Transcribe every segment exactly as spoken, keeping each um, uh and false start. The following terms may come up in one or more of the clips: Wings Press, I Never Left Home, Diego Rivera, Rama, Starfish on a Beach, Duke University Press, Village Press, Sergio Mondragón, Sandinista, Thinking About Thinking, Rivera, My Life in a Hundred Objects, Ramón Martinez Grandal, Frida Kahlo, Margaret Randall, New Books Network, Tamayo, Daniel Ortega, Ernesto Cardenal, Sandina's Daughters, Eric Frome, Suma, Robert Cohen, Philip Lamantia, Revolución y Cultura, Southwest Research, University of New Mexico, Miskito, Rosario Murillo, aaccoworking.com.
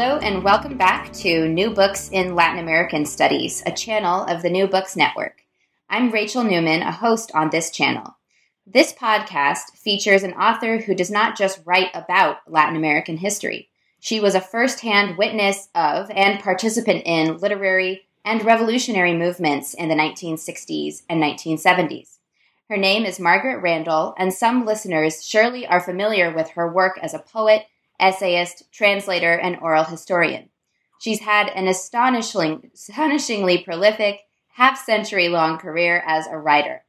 Hello and welcome back to New Books in Latin American Studies, a channel of the New Books Network. I'm Rachel Newman, a host on this channel. This podcast features an author who does not just write about Latin American history. She was a first-hand witness of and participant in literary and revolutionary movements in the nineteen sixties and nineteen seventies. Her name is Margaret Randall, and some listeners surely are familiar with her work as a poet, essayist, translator, and oral historian. She's had an astonishing, astonishingly prolific, half-century-long career as a writer.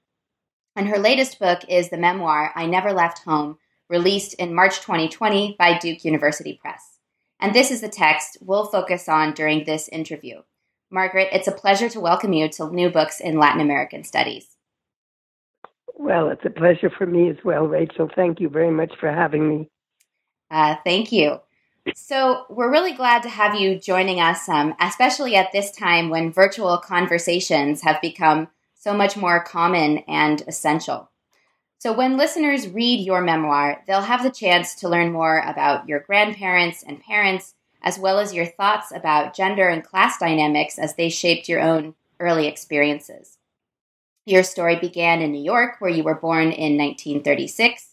And her latest book is the memoir, I Never Left Home, released in March twenty twenty by Duke University Press. And this is the text we'll focus on during this interview. Margaret, it's a pleasure to welcome you to New Books in Latin American Studies. Well, it's a pleasure for me as well, Rachel. Thank you very much for having me. Uh, thank you. So we're really glad to have you joining us, um, especially at this time when virtual conversations have become so much more common and essential. So when listeners read your memoir, they'll have the chance to learn more about your grandparents and parents, as well as your thoughts about gender and class dynamics as they shaped your own early experiences. Your story began in New York, where you were born in nineteen thirty-six.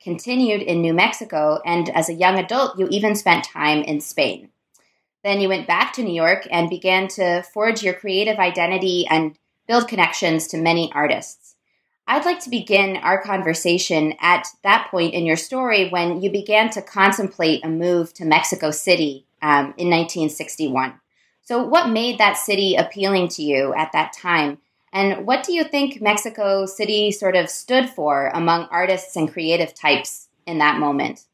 Continued in New Mexico, and as a young adult, you even spent time in Spain. Then you went back to New York and began to forge your creative identity and build connections to many artists. I'd like to begin our conversation at that point in your story when you began to contemplate a move to Mexico City um, in nineteen sixty-one. So what made that city appealing to you at that time? And what do you think Mexico City sort of stood for among artists and creative types in that moment?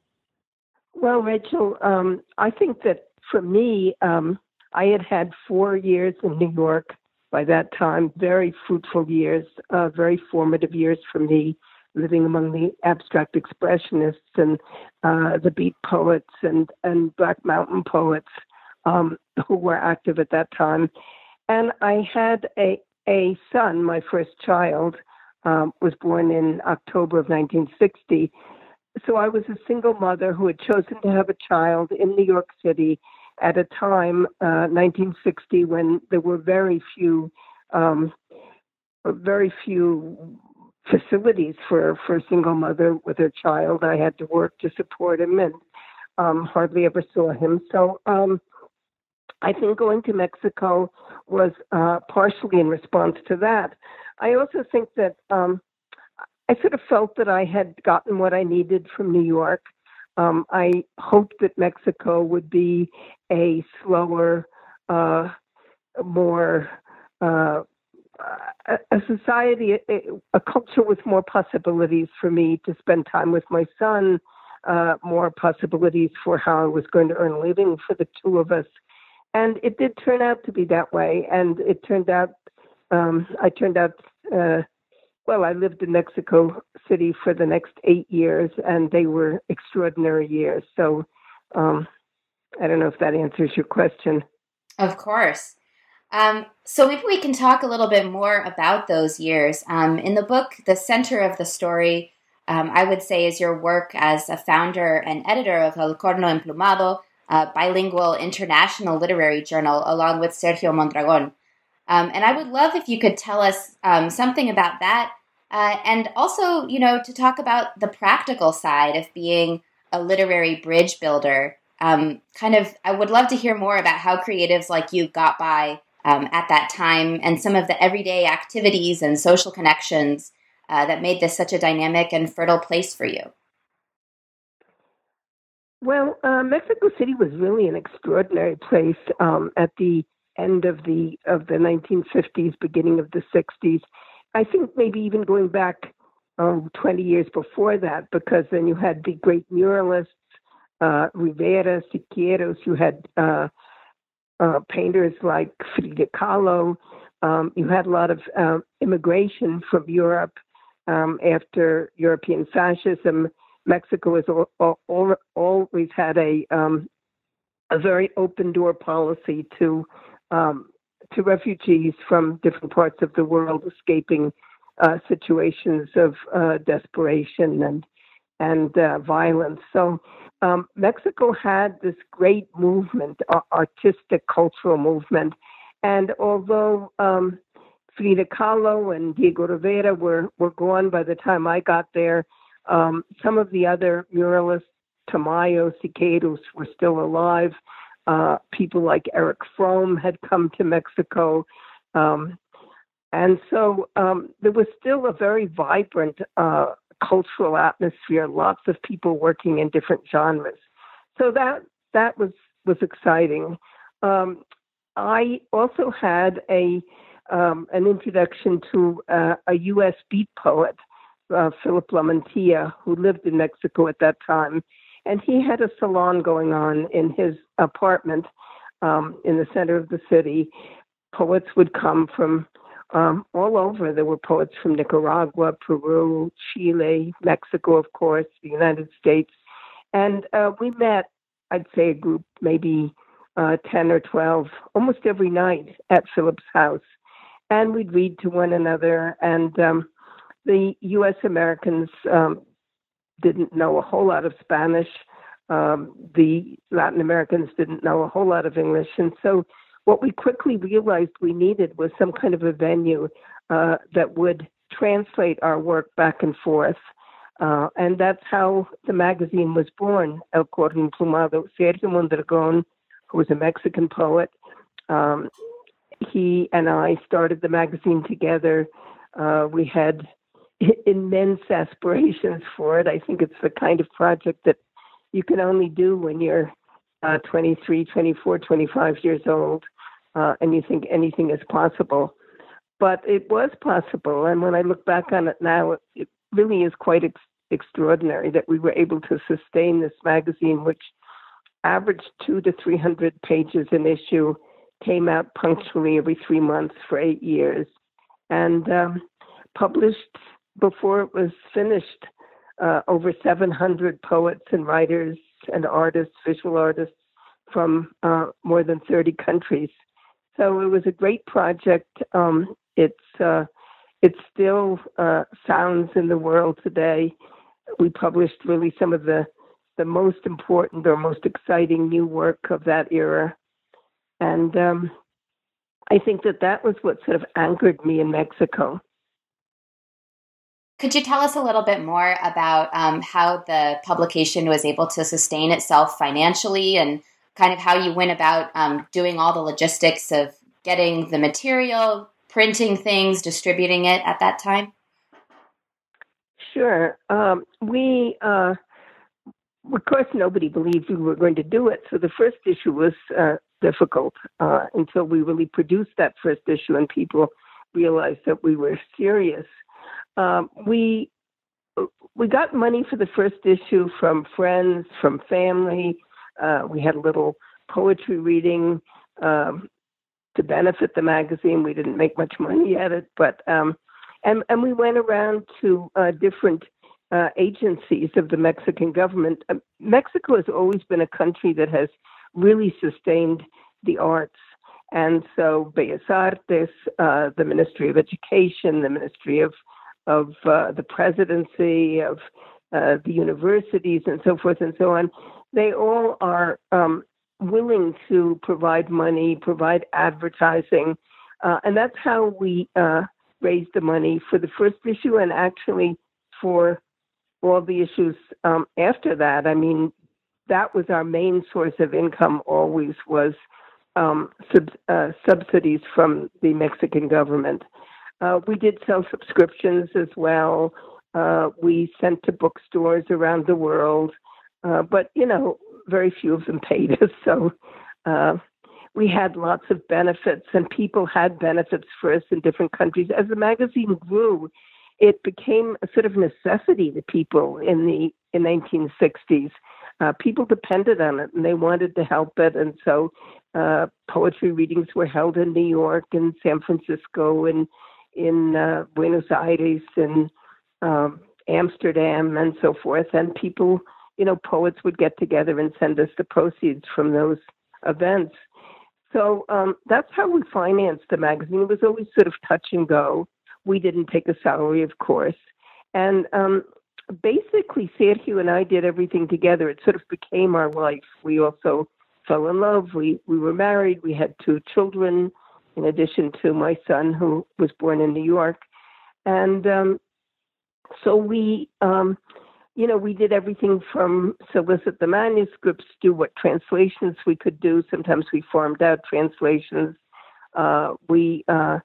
Well, Rachel, um, I think that for me, um, I had had four years in New York by that time, very fruitful years, uh, very formative years for me, living among the abstract expressionists and uh, the beat poets and, and Black Mountain poets um, who were active at that time. And I had a A son, my first child, um, was born in October of nineteen sixty. So I was a single mother who had chosen to have a child in New York City at a time, uh, nineteen sixty, when there were very few, um, very few facilities for, for a single mother with her child. I had to work to support him and um, hardly ever saw him. So um, I think going to Mexico was uh, partially in response to that. I also think that um, I sort of felt that I had gotten what I needed from New York. Um, I hoped that Mexico would be a slower, uh, more, uh, a society, a, a culture with more possibilities for me to spend time with my son, uh, more possibilities for how I was going to earn a living for the two of us. And it did turn out to be that way. And it turned out, um, I turned out, uh, well, I lived in Mexico City for the next eight years, and they were extraordinary years. So um, I don't know if that answers your question. Of course. Um, so maybe we can talk a little bit more about those years. Um, in the book, the center of the story, um, I would say, is your work as a founder and editor of El Corno Emplumado, a bilingual international literary journal, along with Sergio Mondragón. Um, and I would love if you could tell us um, something about that, uh, and also, you know, to talk about the practical side of being a literary bridge builder. Um, kind of, I would love to hear more about how creatives like you got by um, at that time, and some of the everyday activities and social connections uh, that made this such a dynamic and fertile place for you. Well, uh, Mexico City was really an extraordinary place um, at the end of the of the nineteen fifties, beginning of the sixties. I think maybe even going back oh, twenty years before that, because then you had the great muralists uh, Rivera, Siqueiros. You had uh, uh, painters like Frida Kahlo. Um, you had a lot of uh, immigration from Europe um, after European fascism. Mexico has all, all, all, always had a um, a very open door policy to um, to refugees from different parts of the world escaping uh, situations of uh, desperation and and uh, violence. So um, Mexico had this great movement, artistic cultural movement, and although um, Frida Kahlo and Diego Rivera were were gone by the time I got there. Um, some of the other muralists, Tamayo, Siqueiros, were still alive. Uh, people like Eric Frome had come to Mexico. Um, and so um, there was still a very vibrant uh, cultural atmosphere, lots of people working in different genres. So that that was, was exciting. Um, I also had a um, an introduction to uh, a U S beat poet, Uh, Philip Lamantia, who lived in Mexico at that time. And he had a salon going on in his apartment um, in the center of the city. Poets would come from um, all over. There were poets from Nicaragua, Peru, Chile, Mexico, of course, the United States. And uh, we met, I'd say a group, maybe uh, ten or twelve, almost every night at Philip's house. And we'd read to one another. And um, the U S Americans um, didn't know a whole lot of Spanish. Um, the Latin Americans didn't know a whole lot of English. And so what we quickly realized we needed was some kind of a venue uh, that would translate our work back and forth. Uh, and that's how the magazine was born, El Corno Emplumado. Sergio Mondragón, who was a Mexican poet, um, he and I started the magazine together. Uh, we had immense aspirations for it. I think it's the kind of project that you can only do when you're uh, twenty-three, twenty-four, twenty-five years old, uh, and you think anything is possible. But it was possible, and when I look back on it now, it, it really is quite ex- extraordinary that we were able to sustain this magazine, which averaged two to three hundred pages an issue, came out punctually every three months for eight years, and um, published. Before it was finished, uh, over seven hundred poets and writers and artists, visual artists from uh, more than thirty countries. So it was a great project. Um, it's uh, it still uh, sounds in the world today. We published really some of the, the most important or most exciting new work of that era. And um, I think that that was what sort of anchored me in Mexico. Could you tell us a little bit more about um, how the publication was able to sustain itself financially and kind of how you went about um, doing all the logistics of getting the material, printing things, distributing it at that time? Sure. Um, we, uh, of course, nobody believed we were going to do it. So the first issue was uh, difficult uh, until we really produced that first issue and people realized that we were serious. Um, we we got money for the first issue from friends, from family. Uh, we had a little poetry reading um, to benefit the magazine. We didn't make much money at it, but um, and and we went around to uh, different uh, agencies of the Mexican government. Uh, Mexico has always been a country that has really sustained the arts. And so Bellas Artes, uh, the Ministry of Education, the Ministry of of uh, the presidency, of uh, the universities, and so forth and so on, they all are um, willing to provide money, provide advertising. Uh, and that's how we uh, raised the money for the first issue and actually for all the issues um, after that. I mean, that was our main source of income always was um, sub- uh, subsidies from the Mexican government. Uh, we did sell subscriptions as well. Uh, we sent to bookstores around the world, uh, but, you know, very few of them paid us. So uh, we had lots of benefits, and people had benefits for us in different countries. As the magazine grew, it became a sort of necessity to people in the in nineteen sixties. uh, people depended on it and they wanted to help it. And so uh, poetry readings were held in New York and San Francisco and in uh, Buenos Aires and um, Amsterdam and so forth. And people, you know, poets would get together and send us the proceeds from those events. So um, that's how we financed the magazine. It was always sort of touch and go. We didn't take a salary, of course. And um, basically, Sergio and I did everything together. It sort of became our life. We also fell in love. We, we were married. We had two children, in addition to my son, who was born in New York. And um, so we... Um, You know, we did everything from solicit the manuscripts, do what translations we could do. Sometimes we farmed out translations. Uh, we uh,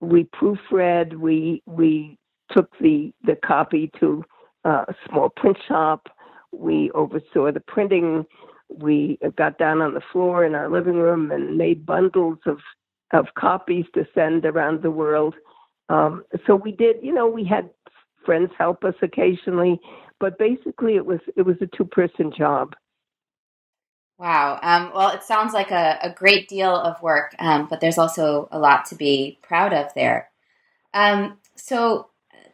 we proofread. We we took the, the copy to uh, a small print shop. We oversaw the printing. We got down on the floor in our living room and made bundles of, of copies to send around the world. Um, so we did, you know, we had friends help us occasionally. But basically, it was it was a two-person job. Wow. Um, well, it sounds like a, a great deal of work, um, but there's also a lot to be proud of there. Um, so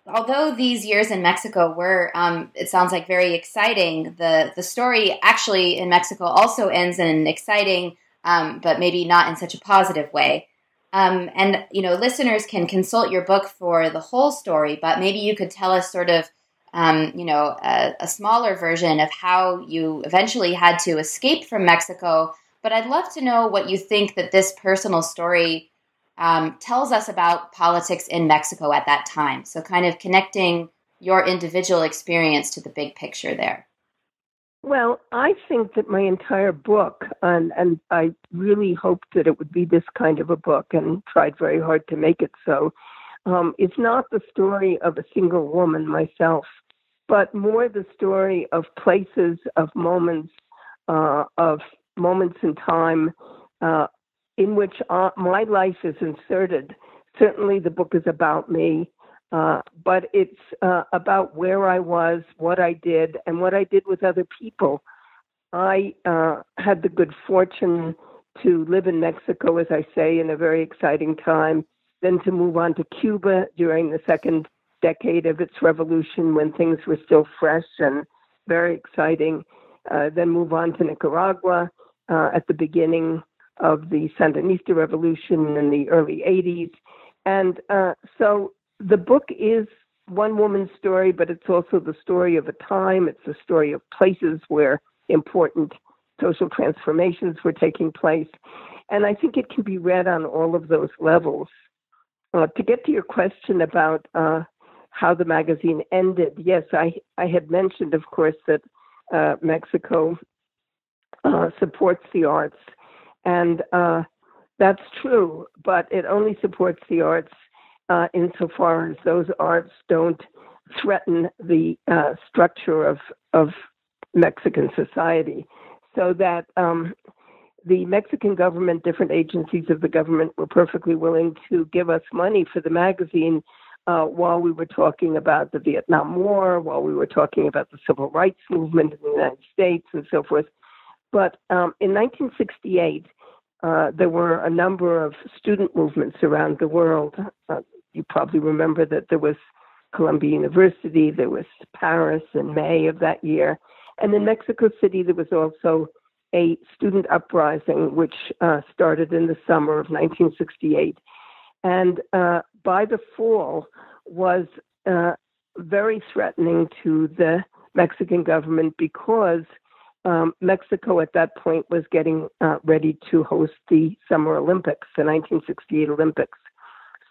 although these years in Mexico were, um, it sounds like, very exciting, the, the story actually in Mexico also ends in an exciting, um, but maybe not in such a positive way. Um, and, you know, listeners can consult your book for the whole story, but maybe you could tell us sort of Um, you know, a, a smaller version of how you eventually had to escape from Mexico. But I'd love to know what you think that this personal story um, tells us about politics in Mexico at that time. So kind of connecting your individual experience to the big picture there. Well, I think that my entire book, and, and I really hoped that it would be this kind of a book and tried very hard to make it so, um, it's not the story of a single woman myself, but more the story of places, of moments, uh, of moments in time uh, in which uh, my life is inserted. Certainly the book is about me, uh, but it's uh, about where I was, what I did, and what I did with other people. I uh, had the good fortune to live in Mexico, as I say, in a very exciting time, then to move on to Cuba during the second decade of its revolution when things were still fresh and very exciting, uh, then move on to Nicaragua uh, at the beginning of the Sandinista revolution in the early eighties. And uh, so the book is one woman's story, but it's also the story of a time. It's the story of places where important social transformations were taking place. And I think it can be read on all of those levels. Uh, to get to your question about uh, how the magazine ended, yes, I, I had mentioned, of course, that uh, Mexico uh, supports the arts, and uh, that's true, but it only supports the arts uh, insofar as those arts don't threaten the uh, structure of, of Mexican society, so that um, the Mexican government, different agencies of the government were perfectly willing to give us money for the magazine uh, while we were talking about the Vietnam War, while we were talking about the civil rights movement in the United States and so forth. But um, in nineteen sixty-eight, uh, there were a number of student movements around the world. Uh, you probably remember that there was Columbia University, there was Paris in May of that year. And in Mexico City, there was also a student uprising, which uh, started in the summer of nineteen sixty-eight. And uh, by the fall was uh, very threatening to the Mexican government because um, Mexico at that point was getting uh, ready to host the Summer Olympics, the nineteen sixty-eight Olympics.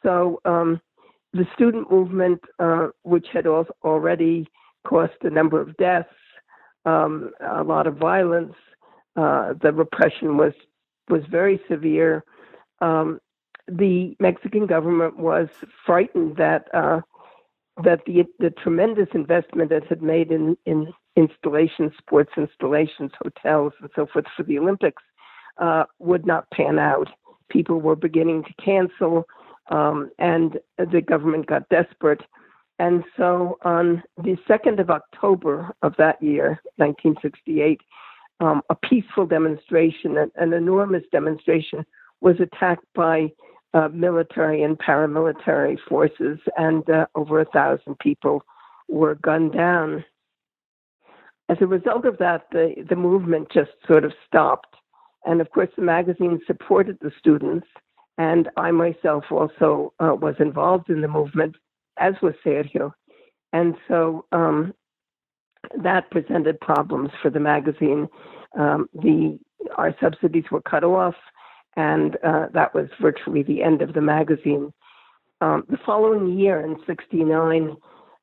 So um, the student movement, uh, which had al- already caused a number of deaths, um, a lot of violence, Uh, the repression was was very severe. Um, the Mexican government was frightened that uh, that the the tremendous investment it had made in, in installations, sports installations, hotels, and so forth for the Olympics uh, would not pan out. People were beginning to cancel, um, and the government got desperate. And so on the second of October of that year, nineteen sixty-eight, um, a peaceful demonstration, an, an enormous demonstration, was attacked by uh, military and paramilitary forces, and uh, over a thousand people were gunned down. As a result of that, the, the movement just sort of stopped. And of course, the magazine supported the students, and I myself also uh, was involved in the movement, as was Sergio. And so um, that presented problems for the magazine. Um, the our subsidies were cut off, and uh, that was virtually the end of the magazine. Um, the following year, in sixty-nine,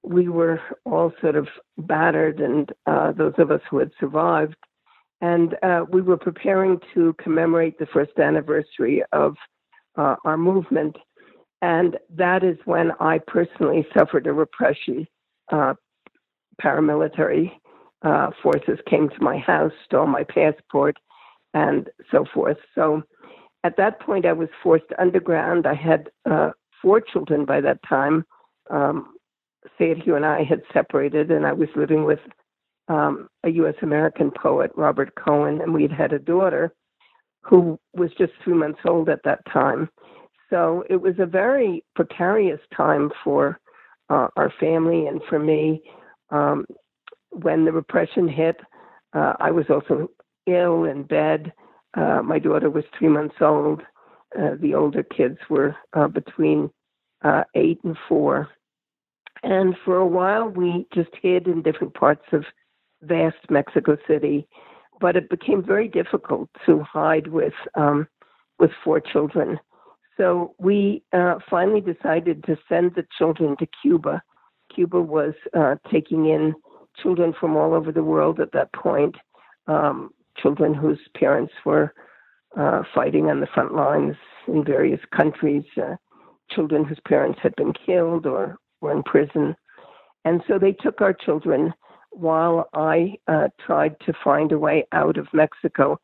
we were all sort of battered, and uh, those of us who had survived. And uh, we were preparing to commemorate the first anniversary of uh, our movement. And that is when I personally suffered a repression. Uh, paramilitary uh, forces came to my house, stole my passport, and so forth. So at that point, I was forced underground. I had uh, four children by that time. Um, Sergio and I had separated, and I was living with um, a U S American poet, Robert Cohen, and we'd had a daughter who was just three months old at that time. So it was a very precarious time for uh, our family and for me. Um, when the repression hit, uh, I was also ill in bed. Uh, my daughter was three months old. Uh, the older kids were uh, between uh, eight and four. And for a while, we just hid in different parts of vast Mexico City. But it became very difficult to hide with um, with four children. So we uh, finally decided to send the children to Cuba. Cuba was uh, taking in children from all over the world at that point, um, children whose parents were uh, fighting on the front lines in various countries, uh, children whose parents had been killed or were in prison. And so they took our children while I uh, tried to find a way out of Mexico.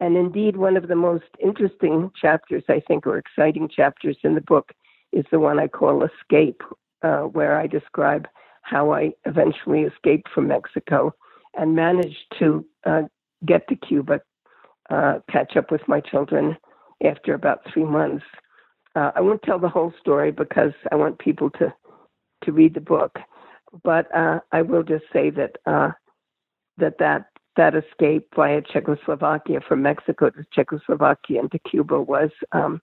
And indeed, one of the most interesting chapters, I think, or exciting chapters in the book is the one I call Escape, uh, where I describe how I eventually escaped from Mexico and managed to uh, get to Cuba, uh, catch up with my children after about three months. Uh, I won't tell the whole story because I want people to, to read the book, but uh, I will just say that uh, that that That escape via Czechoslovakia from Mexico to Czechoslovakia and to Cuba was um,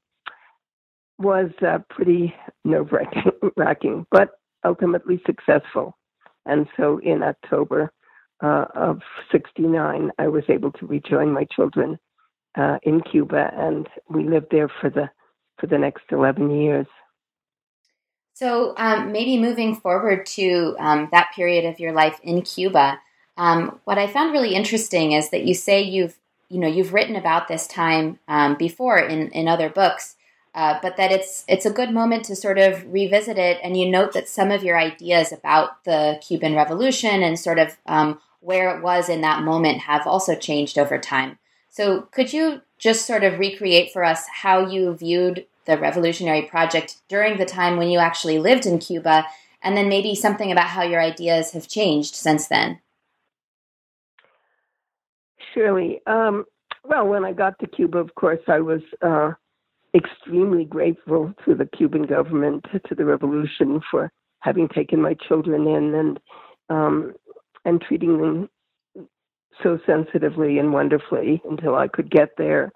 was uh, pretty nerve-wracking, but ultimately successful. And so in October uh, of sixty-nine, I was able to rejoin my children uh, in Cuba, and we lived there for the for the next eleven years. So um, maybe moving forward to um, that period of your life in Cuba. Um, what I found really interesting is that you say you've, you know, you've written about this time um, before in, in other books, uh, but that it's it's a good moment to sort of revisit it. And you note that some of your ideas about the Cuban Revolution and sort of um, where it was in that moment have also changed over time. So could you just sort of recreate for us how you viewed the revolutionary project during the time when you actually lived in Cuba, and then maybe something about how your ideas have changed since then? Surely. Um, well, when I got to Cuba, of course, I was uh, extremely grateful to the Cuban government, to the revolution, for having taken my children in and um, and treating them so sensitively and wonderfully until I could get there.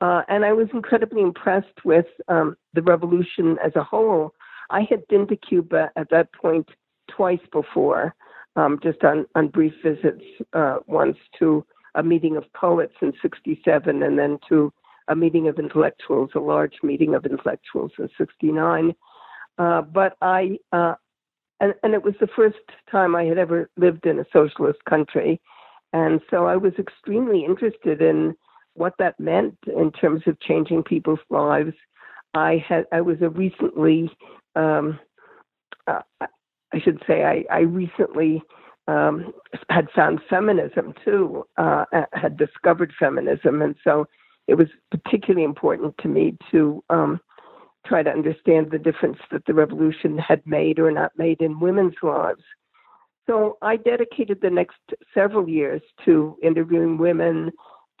Uh, and I was incredibly impressed with um, the revolution as a whole. I had been to Cuba at that point twice before, um, just on, on brief visits, uh, once to a meeting of poets in sixty-seven, and then to a meeting of intellectuals, a large meeting of intellectuals in sixty-nine. Uh, but I, uh, and, and it was the first time I had ever lived in a socialist country. And so I was extremely interested in what that meant in terms of changing people's lives. I had, I was a recently, um, uh, I should say, I, I recently Um, had found feminism too, uh, had discovered feminism. And so it was particularly important to me to um, try to understand the difference that the revolution had made or not made in women's lives. So I dedicated the next several years to interviewing women,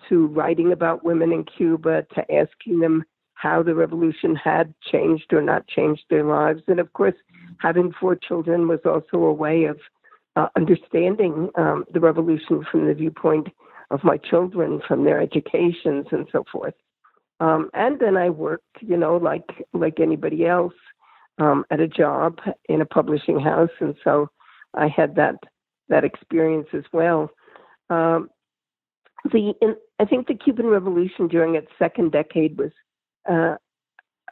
to writing about women in Cuba, to asking them how the revolution had changed or not changed their lives. And of course, having four children was also a way of uh, understanding um, the revolution from the viewpoint of my children, from their educations and so forth. Um, and then I worked, you know, like like anybody else, um, at a job in a publishing house. And so I had that that experience as well. Um, the in, I think the Cuban Revolution during its second decade was uh,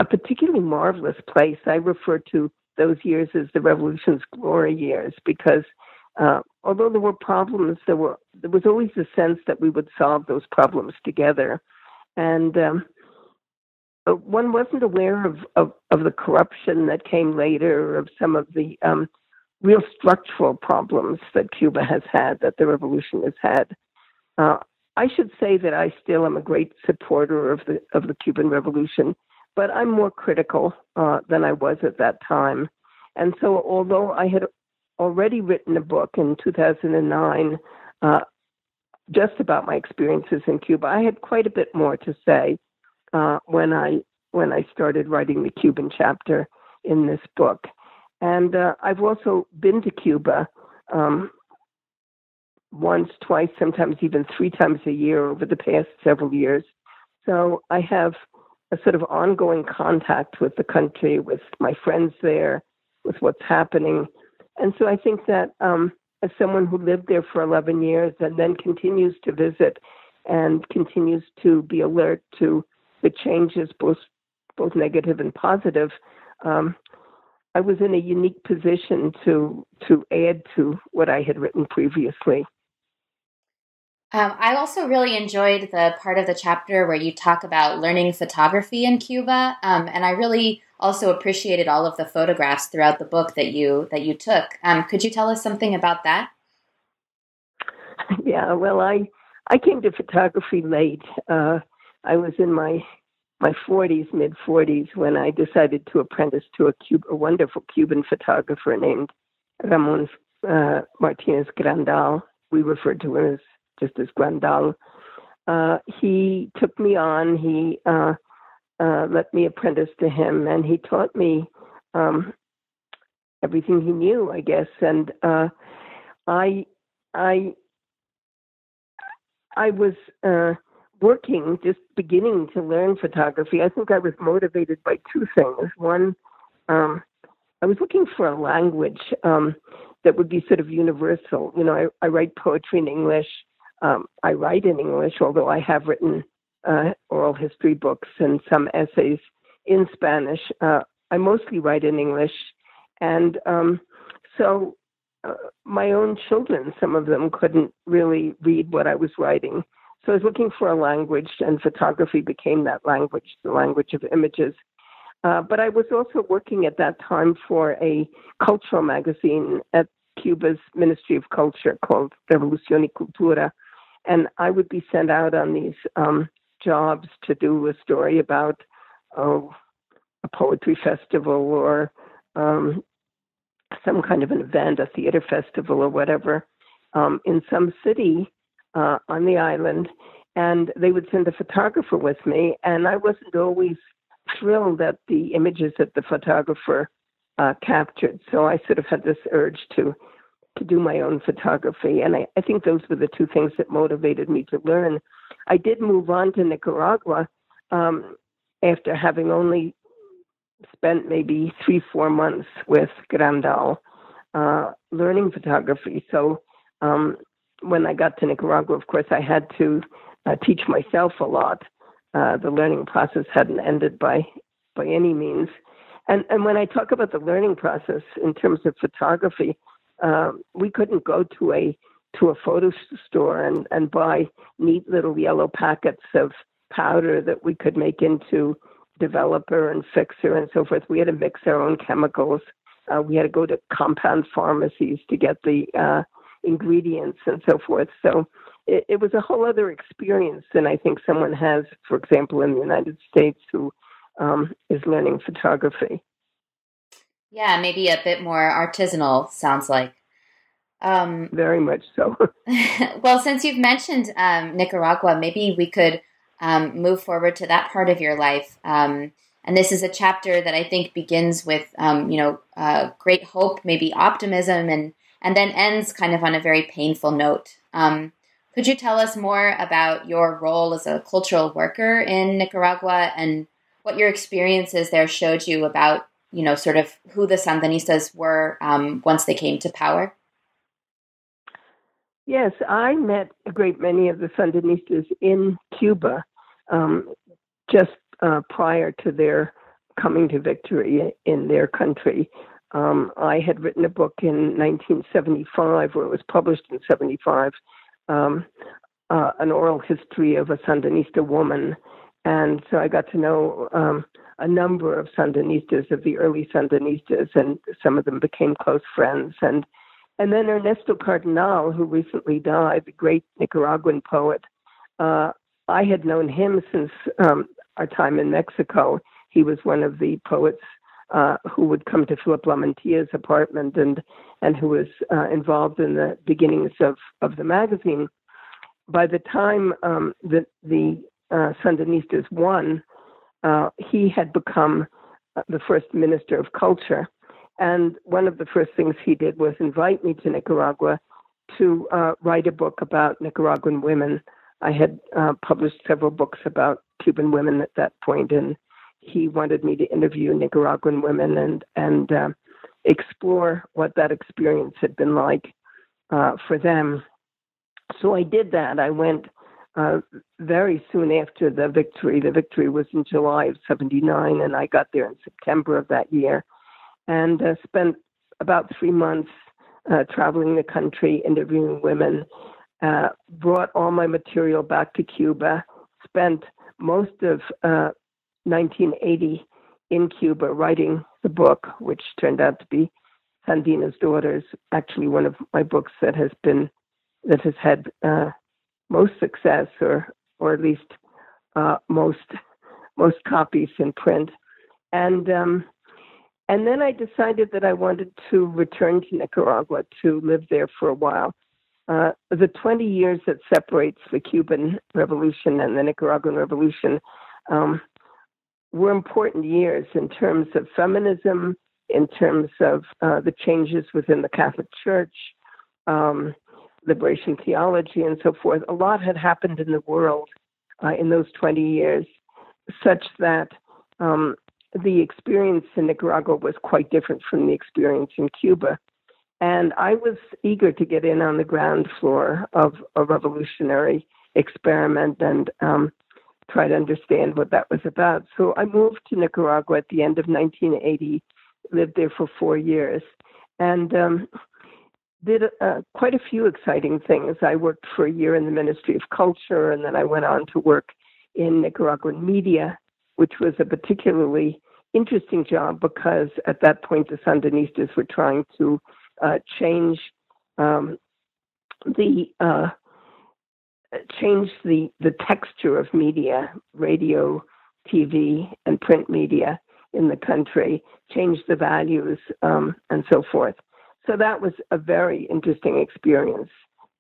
a particularly marvelous place. I refer to those years as the revolution's glory years because uh, although there were problems, there were there was always a sense that we would solve those problems together. And um, one wasn't aware of, of, of the corruption that came later, of some of the um, real structural problems that Cuba has had, that the revolution has had. Uh, I should say that I still am a great supporter of the of the Cuban Revolution, but I'm more critical uh, than I was at that time. And so although I had already written a book in two thousand nine, uh, just about my experiences in Cuba, I had quite a bit more to say uh, when I when I started writing the Cuban chapter in this book. And uh, I've also been to Cuba um, once, twice, sometimes even three times a year over the past several years. So I have a sort of ongoing contact with the country, with my friends there, with what's happening. And so I think that um, as someone who lived there for eleven years and then continues to visit and continues to be alert to the changes, both both negative and positive, um, I was in a unique position to to add to what I had written previously. Um, I also really enjoyed the part of the chapter where you talk about learning photography in Cuba, um, and I really also appreciated all of the photographs throughout the book that you that you took. Um, could you tell us something about that? Yeah, well, I I came to photography late. Uh, I was in my my forties, mid forties, when I decided to apprentice to a, Cuba, a wonderful Cuban photographer named Ramón uh, Martinez Grandal. We referred to him as just as Grandal. Uh, he took me on. He uh, uh, let me apprentice to him, and he taught me um, everything he knew, I guess. And uh, I, I, I was uh, working, just beginning to learn photography. I think I was motivated by two things. One, um, I was looking for a language um, that would be sort of universal. You know, I, I write poetry in English. Um, I write in English, although I have written uh, oral history books and some essays in Spanish. Uh, I mostly write in English. And um, so uh, my own children, some of them couldn't really read what I was writing. So I was looking for a language, and photography became that language, the language of images. Uh, but I was also working at that time for a cultural magazine at Cuba's Ministry of Culture called Revolución y Cultura. And I would be sent out on these um, jobs to do a story about oh, a poetry festival or um, some kind of an event, a theater festival or whatever, um, in some city uh, on the island. And they would send a photographer with me. And I wasn't always thrilled at the images that the photographer uh, captured. So I sort of had this urge to to do my own photography. And I, I think those were the two things that motivated me to learn. I did move on to Nicaragua um, after having only spent maybe three, four months with Grandal uh, learning photography. So um, when I got to Nicaragua, of course, I had to uh, teach myself a lot. Uh, the learning process hadn't ended by by any means. And and when I talk about the learning process in terms of photography, uh, we couldn't go to a to a photo store and, and buy neat little yellow packets of powder that we could make into developer and fixer and so forth. We had to mix our own chemicals. Uh, we had to go to compound pharmacies to get the uh, ingredients and so forth. So it, it was a whole other experience than I think someone has, for example, in the United States who um, is learning photography. Yeah, maybe a bit more artisanal, sounds like. Um, Very much so. Well, since you've mentioned um, Nicaragua, maybe we could um, move forward to that part of your life. Um, and this is a chapter that I think begins with, um, you know, uh, great hope, maybe optimism, and and then ends kind of on a very painful note. Um, could you tell us more about your role as a cultural worker in Nicaragua and what your experiences there showed you about, you know, sort of who the Sandinistas were um, once they came to power? Yes, I met a great many of the Sandinistas in Cuba um, just uh, prior to their coming to victory in their country. Um, I had written a book in nineteen seventy-five, or it was published in seventy-five, um, uh, an oral history of a Sandinista woman. And so I got to know um, a number of Sandinistas, of the early Sandinistas, and some of them became close friends. And And then Ernesto Cardenal, who recently died, the great Nicaraguan poet, uh, I had known him since um, our time in Mexico. He was one of the poets uh, who would come to Philip Lamantia's apartment and and who was uh, involved in the beginnings of, of the magazine. By the time um, the, the uh, Sandinistas won, uh, he had become the first minister of culture. And one of the first things he did was invite me to Nicaragua to uh, write a book about Nicaraguan women. I had uh, published several books about Cuban women at that point, and he wanted me to interview Nicaraguan women and and uh, explore what that experience had been like uh, for them. So I did that. I went uh, very soon after the victory. The victory was in July of seventy-nine, and I got there in September of that year. And uh, spent about three months uh, traveling the country, interviewing women, uh, brought all my material back to Cuba, spent most of uh, nineteen eighty in Cuba writing the book, which turned out to be Sandina's Daughters, actually one of my books that has been, that has had uh, most success, or or at least uh, most most copies in print. And um And then I decided that I wanted to return to Nicaragua to live there for a while. Uh, the twenty years that separates the Cuban Revolution and the Nicaraguan Revolution um, were important years in terms of feminism, in terms of uh, the changes within the Catholic Church, um, liberation theology, and so forth. A lot had happened in the world uh, in those twenty years, such that Um, the experience in Nicaragua was quite different from the experience in Cuba. And I was eager to get in on the ground floor of a revolutionary experiment and um, try to understand what that was about. So I moved to Nicaragua at the end of nineteen eighty, lived there for four years, and um, did uh, quite a few exciting things. I worked for a year in the Ministry of Culture, and then I went on to work in Nicaraguan media, which was a particularly interesting job because at that point the Sandinistas were trying to uh, change um, the uh, change the the texture of media, radio, T V, and print media in the country, change the values um, and so forth. So that was a very interesting experience,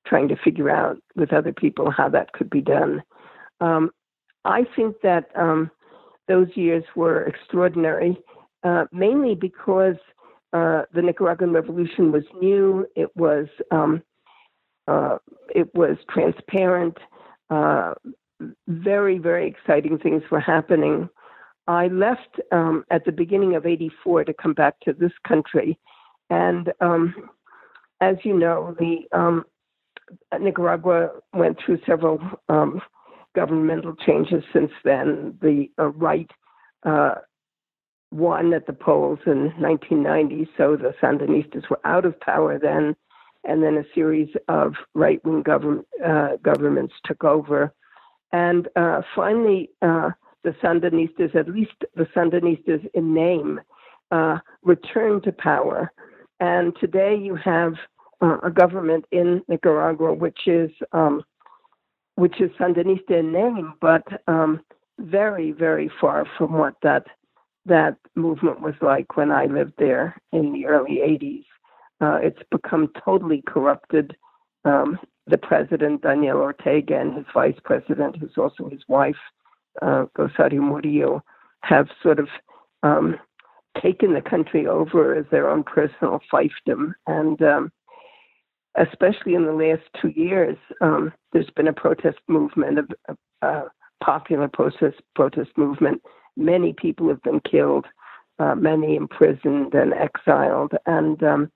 trying to figure out with other people how that could be done. Um, I think that Um, Those years were extraordinary, uh, mainly because uh, the Nicaraguan Revolution was new. It was um, uh, it was transparent. Uh, very, very exciting things were happening. I left um, at the beginning of eighty-four to come back to this country, and um, as you know, the um, Nicaragua went through several Um, governmental changes since then. The uh, right uh, won at the polls in nineteen ninety, so the Sandinistas were out of power then, and then a series of right-wing gov- uh, governments took over. And uh, finally, uh, the Sandinistas, at least the Sandinistas in name, uh, returned to power. And today you have uh, a government in Nicaragua which is Um, which is Sandinista in name, but um, very, very far from what that that movement was like when I lived there in the early eighties. Uh, it's become totally corrupted. Um, the president, Daniel Ortega, and his vice president, who's also his wife, uh, Rosario Murillo, have sort of um, taken the country over as their own personal fiefdom. And um, especially in the last two years, um, there's been a protest movement, a, a, a popular protest, protest movement. Many people have been killed, uh, many imprisoned and exiled. And um,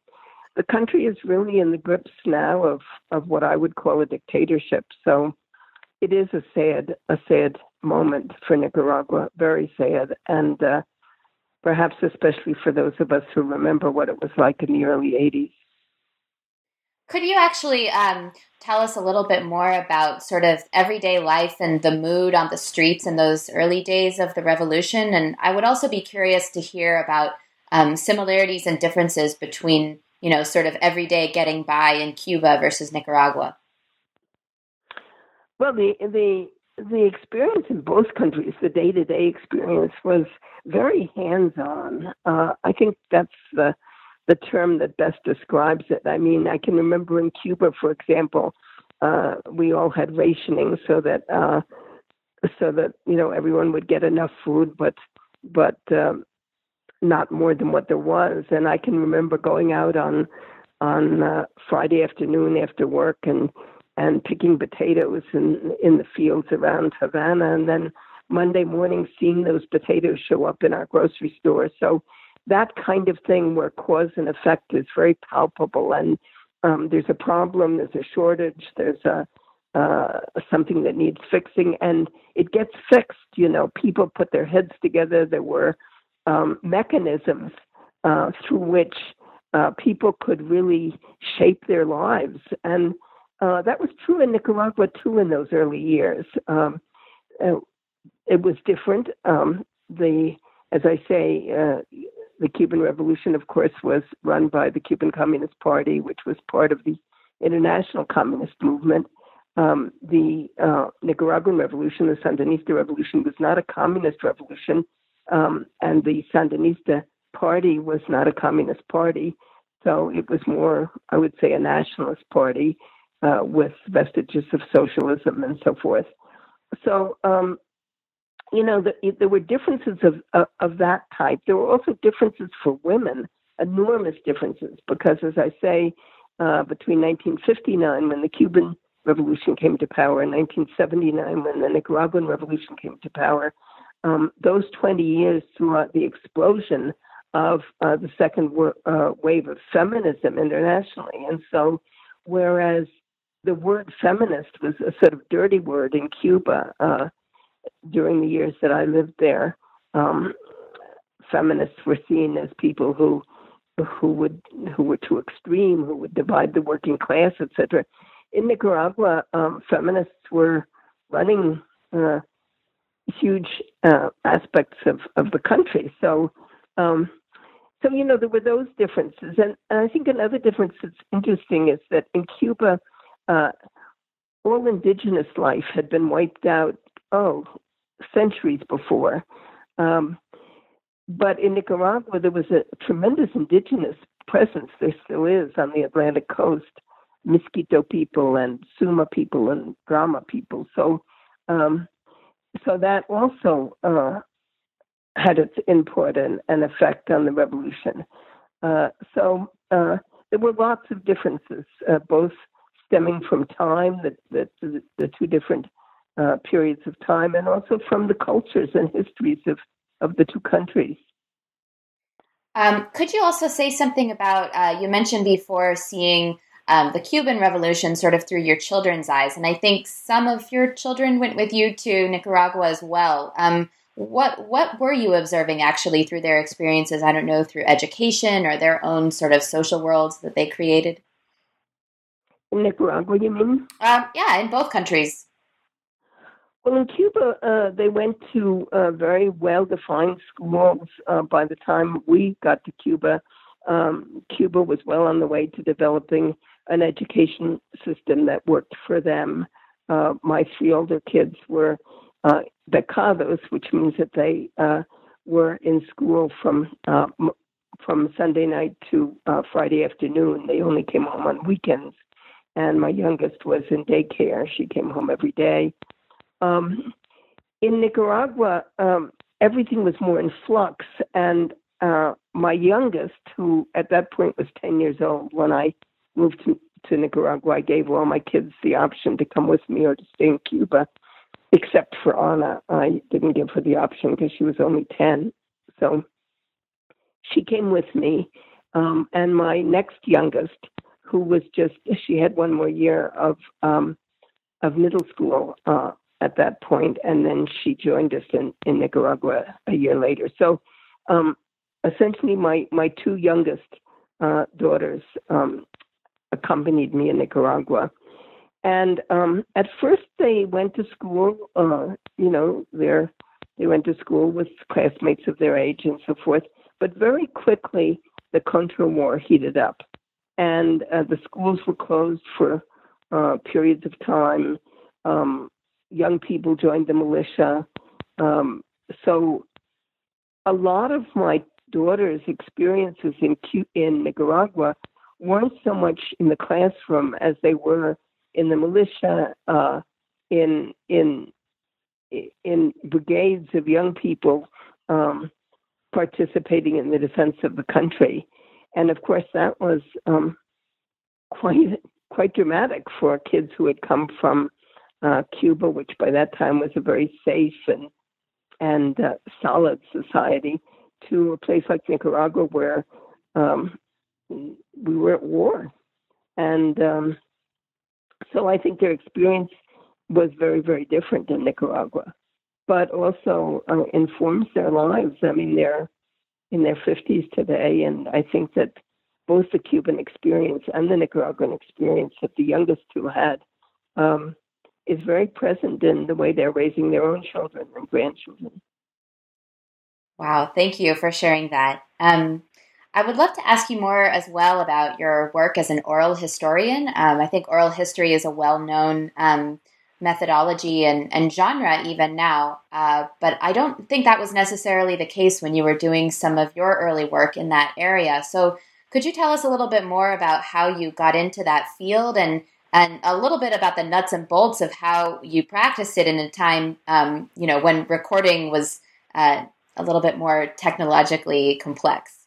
the country is really in the grips now of, of what I would call a dictatorship. So it is a sad, a sad moment for Nicaragua, very sad. And uh, perhaps especially for those of us who remember what it was like in the early eighties. Could you actually um, tell us a little bit more about sort of everyday life and the mood on the streets in those early days of the revolution? And I would also be curious to hear about um, similarities and differences between, you know, sort of everyday getting by in Cuba versus Nicaragua. Well, the the the experience in both countries, the day-to-day experience, was very hands-on. Uh, I think that's the the term that best describes it. I mean, I can remember in Cuba, for example, uh, we all had rationing so that, uh, so that, you know, everyone would get enough food, but, but um, not more than what there was. And I can remember going out on, on uh, Friday afternoon after work and, and picking potatoes in, in the fields around Havana. And then Monday morning, seeing those potatoes show up in our grocery store. So that kind of thing where cause and effect is very palpable, and um, there's a problem, there's a shortage, there's a, uh, something that needs fixing, and it gets fixed. You know, people put their heads together. There were um, mechanisms uh, through which uh, people could really shape their lives, and uh, that was true in Nicaragua, too, in those early years. Um, it was different. Um, the, as I say, uh, the Cuban Revolution, of course, was run by the Cuban Communist Party, which was part of the international communist movement. Um, the uh, Nicaraguan Revolution, the Sandinista Revolution, was not a communist revolution, um, and the Sandinista Party was not a communist party. So it was more, I would say, a nationalist party uh, with vestiges of socialism and so forth. So, um, You know, the, there were differences of, of of that type. There were also differences for women, enormous differences, because, as I say, uh, between nineteen fifty-nine, when the Cuban Revolution came to power, and nineteen seventy-nine, when the Nicaraguan Revolution came to power, um, those twenty years throughout the explosion of uh, the second wo- uh, wave of feminism internationally. And so, whereas the word feminist was a sort of dirty word in Cuba, uh, during the years that I lived there, um, feminists were seen as people who who would who were too extreme, who would divide the working class, et cetera. In Nicaragua, um, feminists were running uh, huge uh, aspects of, of the country. So, um, so you know, there were those differences, and, and I think another difference that's interesting is that in Cuba, uh, all indigenous life had been wiped out. Oh, centuries before. Um, but in Nicaragua, there was a tremendous indigenous presence. There still is on the Atlantic coast, Miskito people and Suma people and Rama people. So, um, so that also uh, had its input and, and effect on the revolution. Uh, so uh, there were lots of differences, uh, both stemming from time, the, the, the two different Uh, periods of time, and also from the cultures and histories of, of the two countries. Um, could you also say something about, uh, you mentioned before seeing um, the Cuban Revolution sort of through your children's eyes, and I think some of your children went with you to Nicaragua as well. Um, what what were you observing actually through their experiences, I don't know, through education or their own sort of social worlds that they created? In Nicaragua, you mean? Um, yeah, in both countries. Well, in Cuba, uh, they went to uh, very well-defined schools. Uh, by the time we got to Cuba, um, Cuba was well on the way to developing an education system that worked for them. Uh, my three older kids were uh, becados, which means that they uh, were in school from uh, m- from Sunday night to uh, Friday afternoon. They only came home on weekends. And my youngest was in daycare. She came home every day. Um, in Nicaragua, um, everything was more in flux. And uh, my youngest, who at that point was ten years old, when I moved to, to Nicaragua, I gave all my kids the option to come with me or to stay in Cuba, except for Ana. I didn't give her the option because she was only ten. So she came with me. Um, and my next youngest, who was just, she had one more year of um, of middle school uh, at that point, and then she joined us in, in Nicaragua a year later. So um, essentially my, my two youngest uh, daughters um, accompanied me in Nicaragua. And um, at first they went to school, uh, you know, they went to school with classmates of their age and so forth, but very quickly the Contra War heated up. And uh, the schools were closed for uh, periods of time. Um, young people joined the militia. Um, so a lot of my daughter's experiences in in Nicaragua weren't so much in the classroom as they were in the militia, uh, in in in brigades of young people um, participating in the defense of the country. And of course, that was um, quite quite dramatic for kids who had come from uh, Cuba, which by that time was a very safe and and uh, solid society, to a place like Nicaragua where um, we were at war. And um, so I think their experience was very, very different in Nicaragua, but also uh, informs their lives. I mean, they're in their fifties today, and I think that both the Cuban experience and the Nicaraguan experience that the youngest two had um, is very present in the way they're raising their own children and grandchildren. Wow, thank you for sharing that. Um, I would love to ask you more as well about your work as an oral historian. Um, I think oral history is a well-known um, methodology and, and genre even now. Uh, but I don't think that was necessarily the case when you were doing some of your early work in that area. So could you tell us a little bit more about how you got into that field and, and a little bit about the nuts and bolts of how you practiced it in a time, um, you know, when recording was uh, a little bit more technologically complex?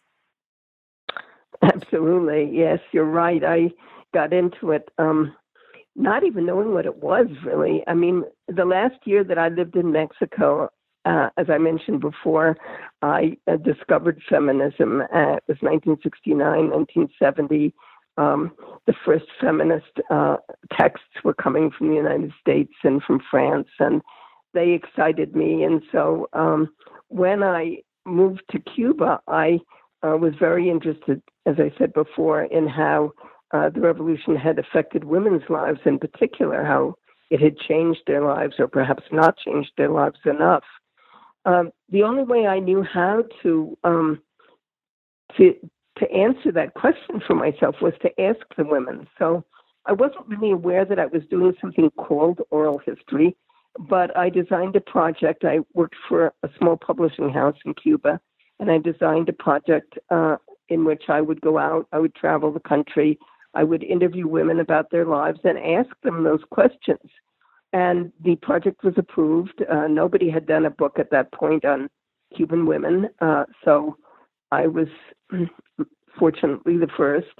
Absolutely. Yes, you're right. I got into it um, not even knowing what it was, really. I mean, the last year that I lived in Mexico, uh, as I mentioned before, I uh, discovered feminism. Uh, it was nineteen sixty-nine, nineteen seventy. Um, the first feminist uh, texts were coming from the United States and from France, and they excited me. And so um, when I moved to Cuba, I uh, was very interested, as I said before, in how Uh, the revolution had affected women's lives in particular, how it had changed their lives or perhaps not changed their lives enough. Um, the only way I knew how to, um, to to answer that question for myself was to ask the women. So I wasn't really aware that I was doing something called oral history, but I designed a project. I worked for a small publishing house in Cuba, and I designed a project uh, in which I would go out, I would travel the country, I would interview women about their lives and ask them those questions. And the project was approved. Uh, nobody had done a book at that point on Cuban women. Uh, so I was fortunately the first.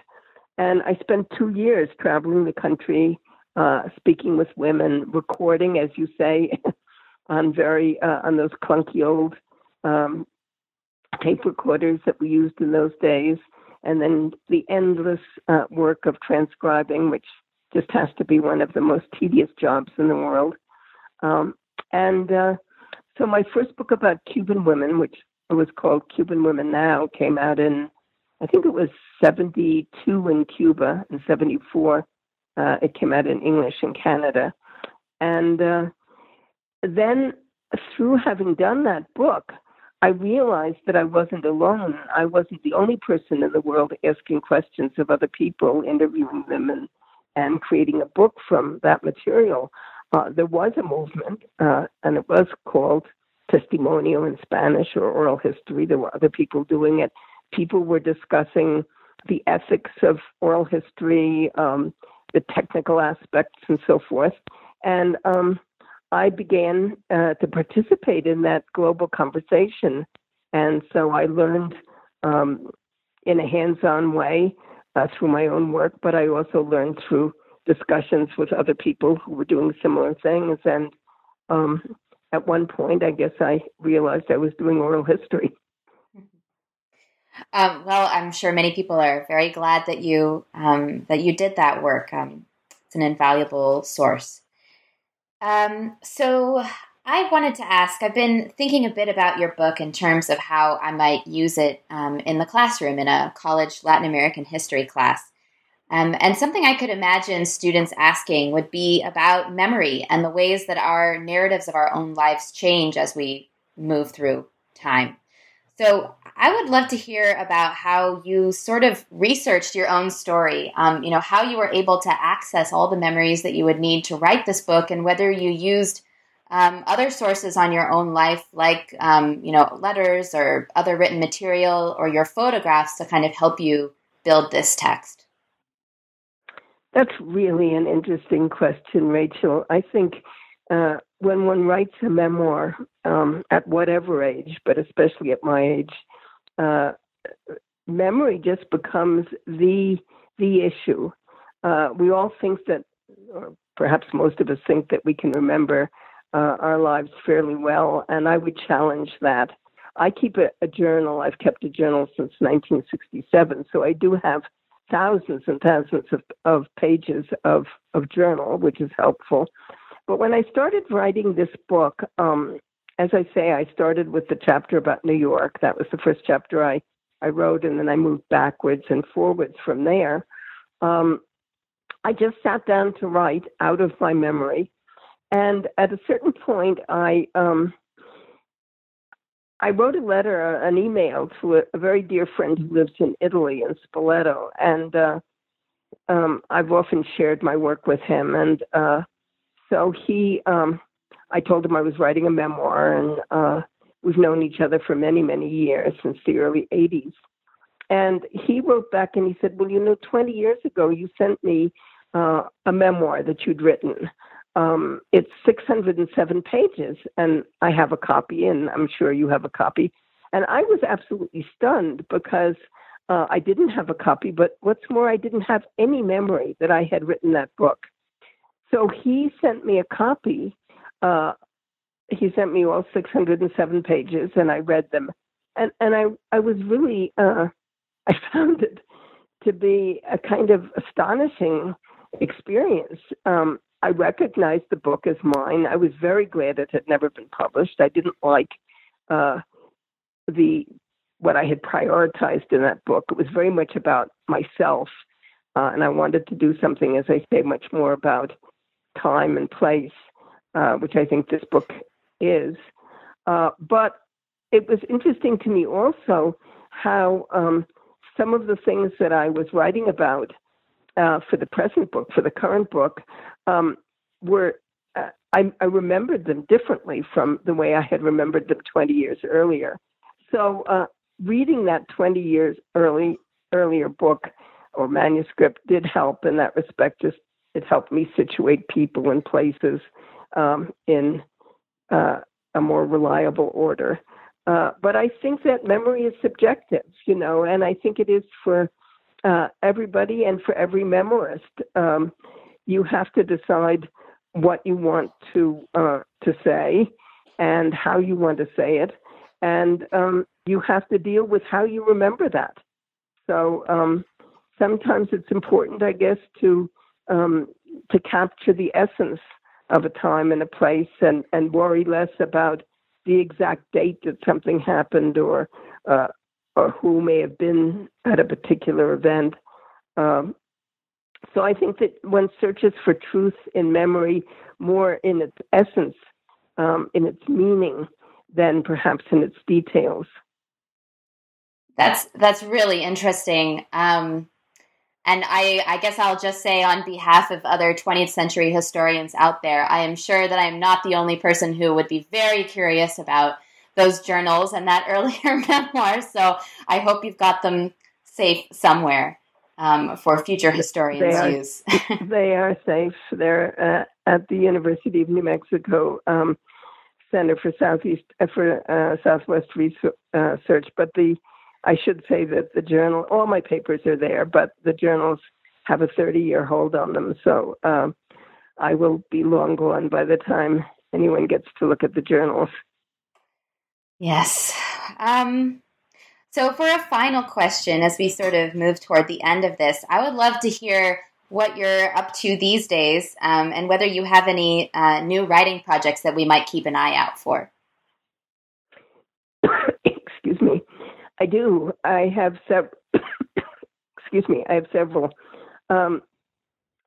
And I spent two years traveling the country, uh, speaking with women, recording, as you say, on very uh, on those clunky old um, tape recorders that we used in those days. And then the endless uh, work of transcribing, which just has to be one of the most tedious jobs in the world. Um, and uh, so my first book about Cuban women, which was called Cuban Women Now, came out in, I think it was seventy-two in Cuba, and seventy-four. Uh, it came out in English in Canada. And uh, then through having done that book, I realized that I wasn't alone. I wasn't the only person in the world asking questions of other people, interviewing them, and, and creating a book from that material. uh, there was a movement, uh, and it was called testimonial in Spanish or oral history. There were other people doing it. People were discussing the ethics of oral history, um, the technical aspects and so forth. And um, I began uh, to participate in that global conversation. And so I learned um, in a hands-on way uh, through my own work, but I also learned through discussions with other people who were doing similar things. And um, at one point, I guess I realized I was doing oral history. Um, well, I'm sure many people are very glad that you um, that you did that work. Um, it's an invaluable source. Um, so I wanted to ask, I've been thinking a bit about your book in terms of how I might use it um, in the classroom in a college Latin American history class. Um, and something I could imagine students asking would be about memory and the ways that our narratives of our own lives change as we move through time. So I would love to hear about how you sort of researched your own story, um, you know, how you were able to access all the memories that you would need to write this book, and whether you used um, other sources on your own life, like, um, you know, letters or other written material or your photographs to kind of help you build this text. That's really an interesting question, Rachel. I think uh, when one writes a memoir um, at whatever age, but especially at my age, Uh, memory just becomes the the issue. Uh, we all think that, or perhaps most of us think that we can remember uh, our lives fairly well, and I would challenge that. I keep a, a journal. I've kept a journal since nineteen sixty-seven, so I do have thousands and thousands of, of pages of, of journal, which is helpful. But when I started writing this book, um, as I say, I started with the chapter about New York. That was the first chapter I, I wrote, and then I moved backwards and forwards from there. Um, I just sat down to write out of my memory. And at a certain point, I um, I wrote a letter, an email to a, a very dear friend who lives in Italy, in Spoleto. And uh, um, I've often shared my work with him. And uh, so he... Um, I told him I was writing a memoir, and uh, we've known each other for many, many years, since the early eighties. And he wrote back and he said, well, you know, twenty years ago, you sent me uh, a memoir that you'd written. Um, it's six hundred seven pages, and I have a copy, and I'm sure you have a copy. And I was absolutely stunned because uh, I didn't have a copy, but what's more, I didn't have any memory that I had written that book. So he sent me a copy. Uh, he sent me all six hundred seven pages, and I read them. And, and I, I was really, uh, I found it to be a kind of astonishing experience. Um, I recognized the book as mine. I was very glad it had never been published. I didn't like uh, the what I had prioritized in that book. It was very much about myself, uh, and I wanted to do something, as I say, much more about time and place. Uh, which I think this book is. Uh, but it was interesting to me also how um, some of the things that I was writing about uh, for the present book, for the current book, um, were, uh, I, I remembered them differently from the way I had remembered them twenty years earlier. So uh, reading that twenty years early earlier book or manuscript did help in that respect. Just it helped me situate people and places Um, in uh, a more reliable order. Uh, but I think that memory is subjective, you know, and I think it is for uh, everybody and for every memoirist. Um, you have to decide what you want to uh, to say and how you want to say it. And um, you have to deal with how you remember that. So um, sometimes it's important, I guess, to um, to capture the essence of a time and a place, and, and worry less about the exact date that something happened or uh, or who may have been at a particular event. Um, so I think that one searches for truth in memory more in its essence, um, in its meaning, than perhaps in its details. That's that's really interesting. Um, And I, I guess I'll just say on behalf of other twentieth century historians out there, I am sure that I'm not the only person who would be very curious about those journals and that earlier memoir. So I hope you've got them safe somewhere um, for future historians' they are, use. They are safe. They're uh, at the University of New Mexico um, Center for Southeast uh, for uh, Southwest Research, but the I should say that the journal, all my papers are there, but the journals have a thirty-year hold on them. So um, I will be long gone by the time anyone gets to look at the journals. Yes. Um, so for a final question, as we sort of move toward the end of this, I would love to hear what you're up to these days um, and whether you have any uh, new writing projects that we might keep an eye out for. Excuse me. I do. I have several, excuse me, I have several. Um,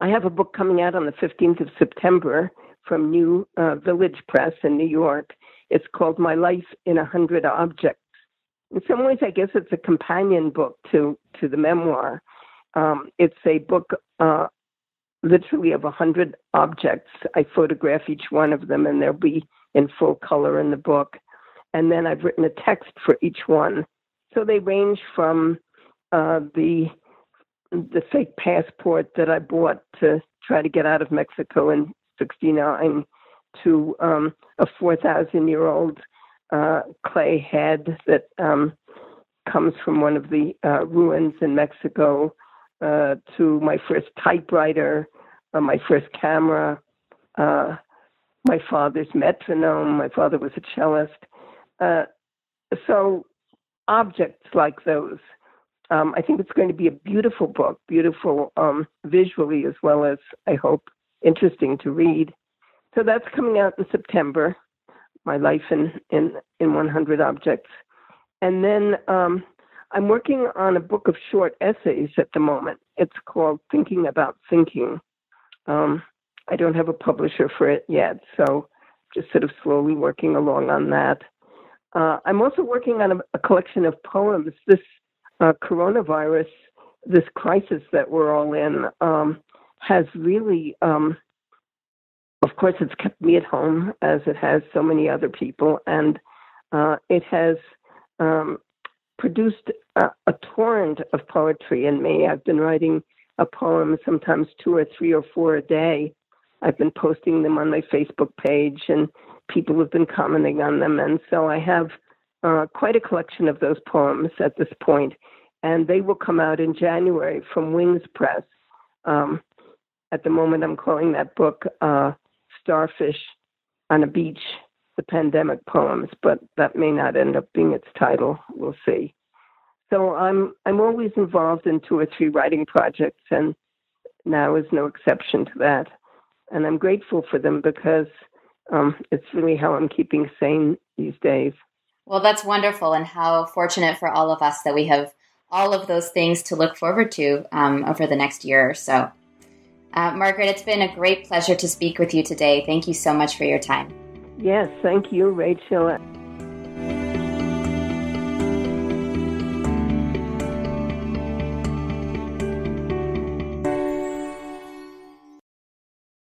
I have a book coming out on the fifteenth of September from New uh, Village Press in New York. It's called My Life in a Hundred Objects. In some ways, I guess it's a companion book to, to the memoir. Um, it's a book uh, literally of a hundred objects. I photograph each one of them and they'll be in full color in the book. And then I've written a text for each one. So they range from uh, the the fake passport that I bought to try to get out of Mexico in sixty-nine to um, a four thousand year old uh, clay head that um, comes from one of the uh, ruins in Mexico uh, to my first typewriter, uh, my first camera, uh, my father's metronome. My father was a cellist. Uh, so... objects like those. Um, I think it's going to be a beautiful book, beautiful um, visually as well as, I hope, interesting to read. So that's coming out in September, My Life in, in, in one hundred Objects. And then um, I'm working on a book of short essays at the moment. It's called Thinking About Thinking. Um, I don't have a publisher for it yet, so just sort of slowly working along on that. Uh, I'm also working on a, a collection of poems. This uh, coronavirus, this crisis that we're all in, um, has really, um, of course, it's kept me at home, as it has so many other people, and uh, it has um, produced a, a torrent of poetry in me. I've been writing a poem, sometimes two or three or four a day. I've been posting them on my Facebook page, and people have been commenting on them. And so I have uh, quite a collection of those poems at this point, and they will come out in January from Wings Press. Um, at the moment, I'm calling that book uh, Starfish on a Beach, the Pandemic Poems, but that may not end up being its title. We'll see. So I'm I'm always involved in two or three writing projects, and now is no exception to that. And I'm grateful for them because um, it's really how I'm keeping sane these days. Well, that's wonderful, and how fortunate for all of us that we have all of those things to look forward to um, over the next year or so. Uh, Margaret, it's been a great pleasure to speak with you today. Thank you so much for your time. Yes, thank you, Rachel.